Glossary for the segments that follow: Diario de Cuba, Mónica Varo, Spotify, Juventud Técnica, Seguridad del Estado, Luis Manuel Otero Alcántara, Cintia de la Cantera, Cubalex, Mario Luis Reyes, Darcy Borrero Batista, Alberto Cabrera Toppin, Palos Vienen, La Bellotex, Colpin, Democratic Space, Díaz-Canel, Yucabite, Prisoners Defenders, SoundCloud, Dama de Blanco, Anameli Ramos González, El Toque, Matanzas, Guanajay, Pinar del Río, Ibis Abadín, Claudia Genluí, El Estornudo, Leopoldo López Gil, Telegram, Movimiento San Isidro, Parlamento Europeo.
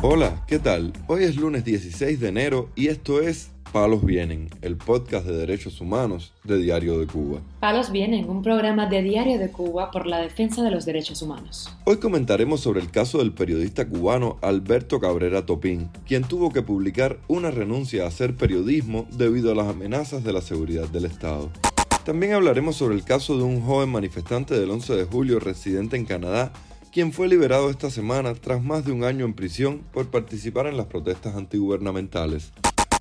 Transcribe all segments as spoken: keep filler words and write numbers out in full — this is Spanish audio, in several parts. Hola, ¿qué tal? Hoy es lunes dieciséis de enero y esto es Palos Vienen, el podcast de derechos humanos de Diario de Cuba. Palos Vienen, un programa de Diario de Cuba por la defensa de los derechos humanos. Hoy comentaremos sobre el caso del periodista cubano Alberto Cabrera Toppin, quien tuvo que publicar una renuncia a hacer periodismo debido a las amenazas de la seguridad del Estado. También hablaremos sobre el caso de un joven manifestante del once de julio residente en Canadá, quien fue liberado esta semana tras más de un año en prisión por participar en las protestas antigubernamentales.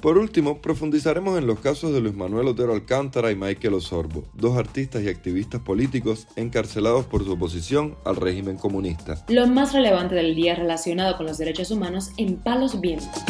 Por último, profundizaremos en los casos de Luis Manuel Otero Alcántara y Maykel Osorbo, dos artistas y activistas políticos encarcelados por su oposición al régimen comunista. Lo más relevante del día relacionado con los derechos humanos en Palos Vientos.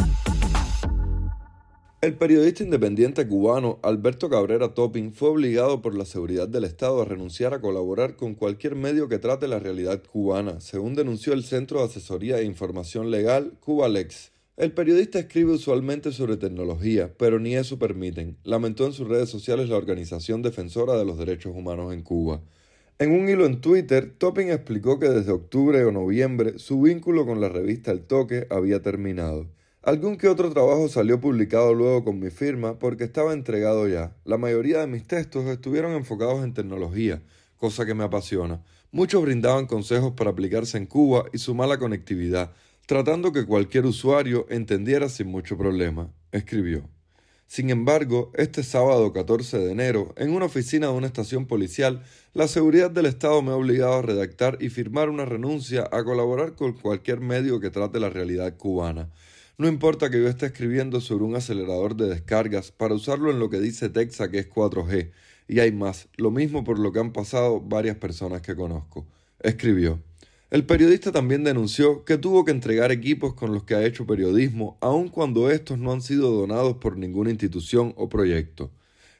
El periodista independiente cubano Alberto Cabrera Toppin fue obligado por la seguridad del Estado a renunciar a colaborar con cualquier medio que trate la realidad cubana, según denunció el Centro de Asesoría e Información Legal, Cubalex. El periodista escribe usualmente sobre tecnología, pero ni eso permiten, lamentó en sus redes sociales la Organización Defensora de los Derechos Humanos en Cuba. En un hilo en Twitter, Toppin explicó que desde octubre o noviembre su vínculo con la revista El Toque había terminado. Algún que otro trabajo salió publicado luego con mi firma porque estaba entregado ya. La mayoría de mis textos estuvieron enfocados en tecnología, cosa que me apasiona. Muchos brindaban consejos para aplicarse en Cuba y su mala conectividad, tratando que cualquier usuario entendiera sin mucho problema, escribió. Sin embargo, este sábado catorce de enero, en una oficina de una estación policial, la seguridad del Estado me ha obligado a redactar y firmar una renuncia a colaborar con cualquier medio que trate la realidad cubana. No importa que yo esté escribiendo sobre un acelerador de descargas para usarlo en lo que dice Etexa que es cuatro G, y hay más, lo mismo por lo que han pasado varias personas que conozco, escribió. El periodista también denunció que tuvo que entregar equipos con los que ha hecho periodismo, aun cuando estos no han sido donados por ninguna institución o proyecto.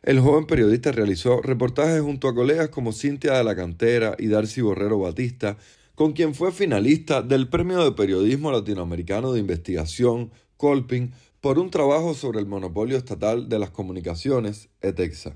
El joven periodista realizó reportajes junto a colegas como Cintia de la Cantera y Darcy Borrero Batista, con quien fue finalista del Premio de Periodismo Latinoamericano de Investigación, Colpin, por un trabajo sobre el monopolio estatal de las comunicaciones, Etexa.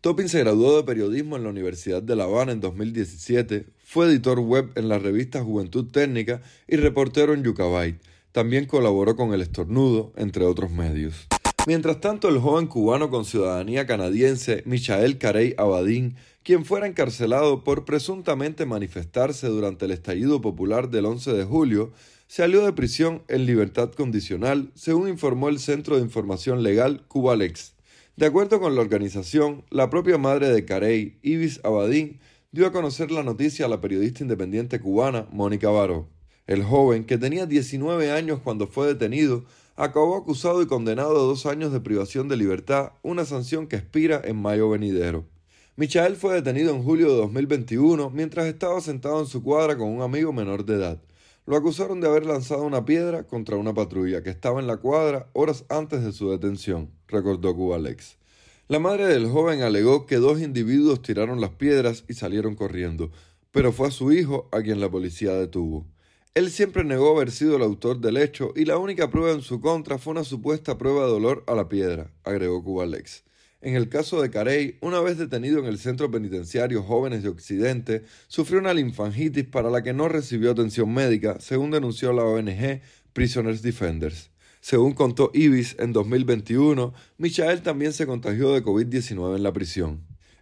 Toppin se graduó de periodismo en la Universidad de La Habana en dos mil diecisiete, fue editor web en la revista Juventud Técnica y reportero en Yucabite. También colaboró con El Estornudo, entre otros medios. Mientras tanto, el joven cubano con ciudadanía canadiense, Mishael Carey Abadín, quien fuera encarcelado por presuntamente manifestarse durante el estallido popular del once de julio, salió de prisión en libertad condicional, según informó el Centro de Información Legal, Cubalex. De acuerdo con la organización, la propia madre de Carey, Ibis Abadín, dio a conocer la noticia a la periodista independiente cubana, Mónica Varo. El joven, que tenía diecinueve años cuando fue detenido, acabó acusado y condenado a dos años de privación de libertad, una sanción que expira en mayo venidero. Mishael fue detenido en julio de dos mil veintiuno mientras estaba sentado en su cuadra con un amigo menor de edad. Lo acusaron de haber lanzado una piedra contra una patrulla que estaba en la cuadra horas antes de su detención, recordó Cubalex. La madre del joven alegó que dos individuos tiraron las piedras y salieron corriendo, pero fue a su hijo a quien la policía detuvo. Él siempre negó haber sido el autor del hecho y la única prueba en su contra fue una supuesta prueba de olor a la piedra, agregó Cubalex. En el caso de Carey, una vez detenido en el Centro Penitenciario Jóvenes de Occidente, sufrió una linfangitis para la que no recibió atención médica, según denunció la O N G Prisoners Defenders. Según contó Ibis, en dos mil veintiuno, Mishael también se contagió de covid diecinueve en la prisión.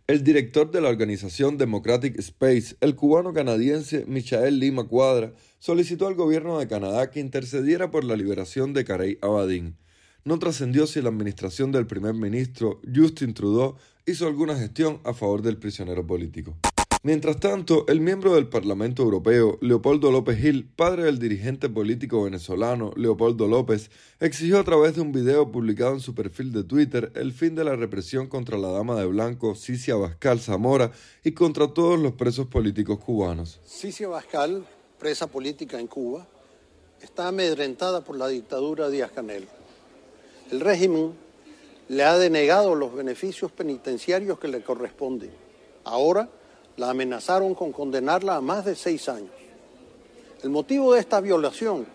El director de la organización Democratic Space, el cubano-canadiense Maykel Lima Cuadra, solicitó al gobierno de Canadá que intercediera por la liberación de Carey Abadín. No trascendió si la administración del primer ministro, Justin Trudeau, hizo alguna gestión a favor del prisionero político. Mientras tanto, el miembro del Parlamento Europeo, Leopoldo López Gil, padre del dirigente político venezolano Leopoldo López, exigió a través de un video publicado en su perfil de Twitter el fin de la represión contra la Dama de Blanco, Sissi Abascal Zamora, y contra todos los presos políticos cubanos. Sissi Abascal, presa política en Cuba, está amedrentada por la dictadura de Díaz-Canel. El régimen le ha denegado los beneficios penitenciarios que le corresponden. Ahora, la amenazaron con condenarla a más de seis años. El motivo de esta violación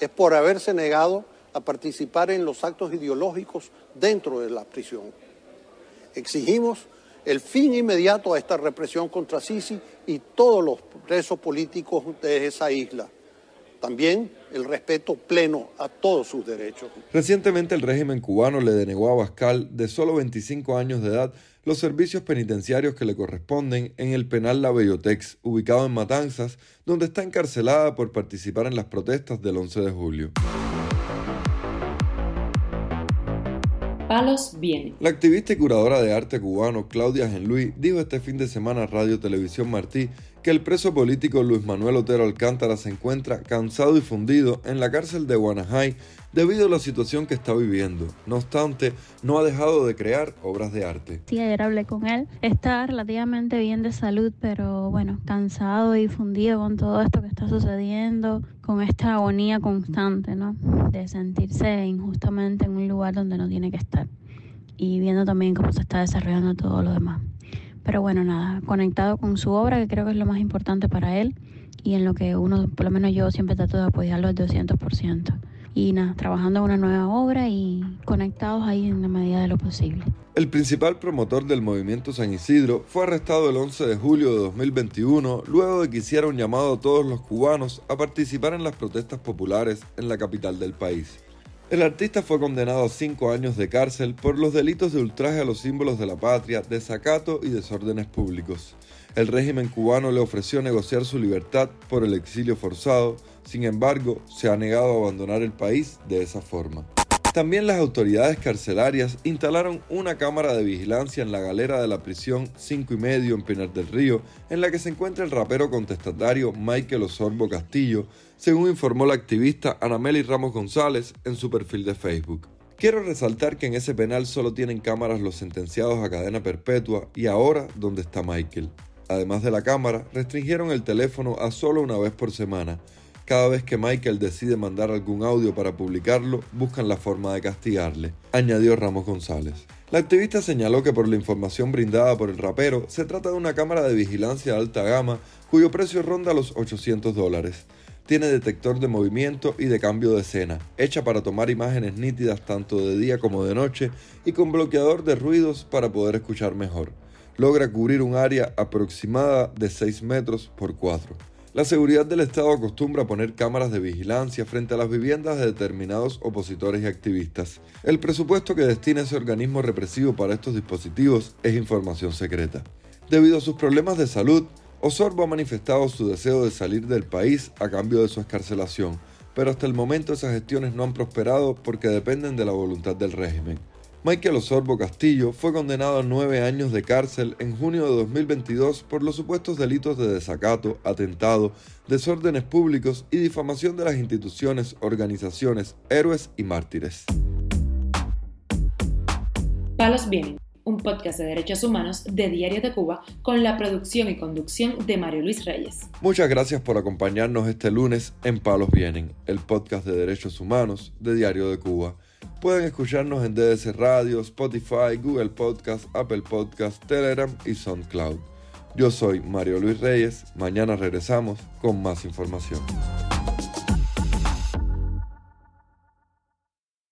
es por haberse negado a participar en los actos ideológicos dentro de la prisión. Exigimos el fin inmediato a esta represión contra Sissi y todos los presos políticos de esa isla. También el respeto pleno a todos sus derechos. Recientemente el régimen cubano le denegó a Abascal, de solo veinticinco años de edad, los servicios penitenciarios que le corresponden en el penal La Bellotex, ubicado en Matanzas, donde está encarcelada por participar en las protestas del once de julio. Palos Vienen. La activista y curadora de arte cubano Claudia Genluí dijo este fin de semana a Radio Televisión Martí que el preso político Luis Manuel Otero Alcántara se encuentra cansado y fundido en la cárcel de Guanajay debido a la situación que está viviendo. No obstante, no ha dejado de crear obras de arte. Sí, ayer hablé con él. Está relativamente bien de salud, pero bueno, cansado y fundido con todo esto que está sucediendo, con esta agonía constante, ¿no? De sentirse injustamente en un lugar donde no tiene que estar y viendo también cómo se está desarrollando todo lo demás. Pero bueno, nada, conectado con su obra, que creo que es lo más importante para él y en lo que uno, por lo menos yo, siempre trato de apoyarlo al doscientos por ciento. Y nada, trabajando en una nueva obra y conectados ahí en la medida de lo posible. El principal promotor del movimiento San Isidro fue arrestado el once de julio de dos mil veintiuno luego de que hiciera un llamado a todos los cubanos a participar en las protestas populares en la capital del país. El artista fue condenado a cinco años de cárcel por los delitos de ultraje a los símbolos de la patria, desacato y desórdenes públicos. El régimen cubano le ofreció negociar su libertad por el exilio forzado, sin embargo, se ha negado a abandonar el país de esa forma. También las autoridades carcelarias instalaron una cámara de vigilancia en la galera de la prisión cinco y medio en Pinar del Río, en la que se encuentra el rapero contestatario Maykel Osorbo Castillo, según informó la activista Anameli Ramos González en su perfil de Facebook. Quiero resaltar que en ese penal solo tienen cámaras los sentenciados a cadena perpetua y ahora donde está Maykel. Además de la cámara, restringieron el teléfono a solo una vez por semana. Cada vez que Maykel decide mandar algún audio para publicarlo, buscan la forma de castigarle, añadió Ramos González. La activista señaló que por la información brindada por el rapero, se trata de una cámara de vigilancia de alta gama, cuyo precio ronda los ochocientos dólares. Tiene detector de movimiento y de cambio de escena, hecha para tomar imágenes nítidas tanto de día como de noche y con bloqueador de ruidos para poder escuchar mejor. Logra cubrir un área aproximada de seis metros por cuatro. La Seguridad del Estado acostumbra poner cámaras de vigilancia frente a las viviendas de determinados opositores y activistas. El presupuesto que destina ese organismo represivo para estos dispositivos es información secreta. Debido a sus problemas de salud, Osorbo ha manifestado su deseo de salir del país a cambio de su excarcelación, pero hasta el momento esas gestiones no han prosperado porque dependen de la voluntad del régimen. Maykel Osorbo Castillo fue condenado a nueve años de cárcel en junio de dos mil veintidós por los supuestos delitos de desacato, atentado, desórdenes públicos y difamación de las instituciones, organizaciones, héroes y mártires. Palos Vienen, un podcast de derechos humanos de Diario de Cuba con la producción y conducción de Mario Luis Reyes. Muchas gracias por acompañarnos este lunes en Palos Vienen, el podcast de derechos humanos de Diario de Cuba. Pueden escucharnos en D D C Radio, Spotify, Google Podcast, Apple Podcast, Telegram y SoundCloud. Yo soy Mario Luis Reyes. Mañana regresamos con más información.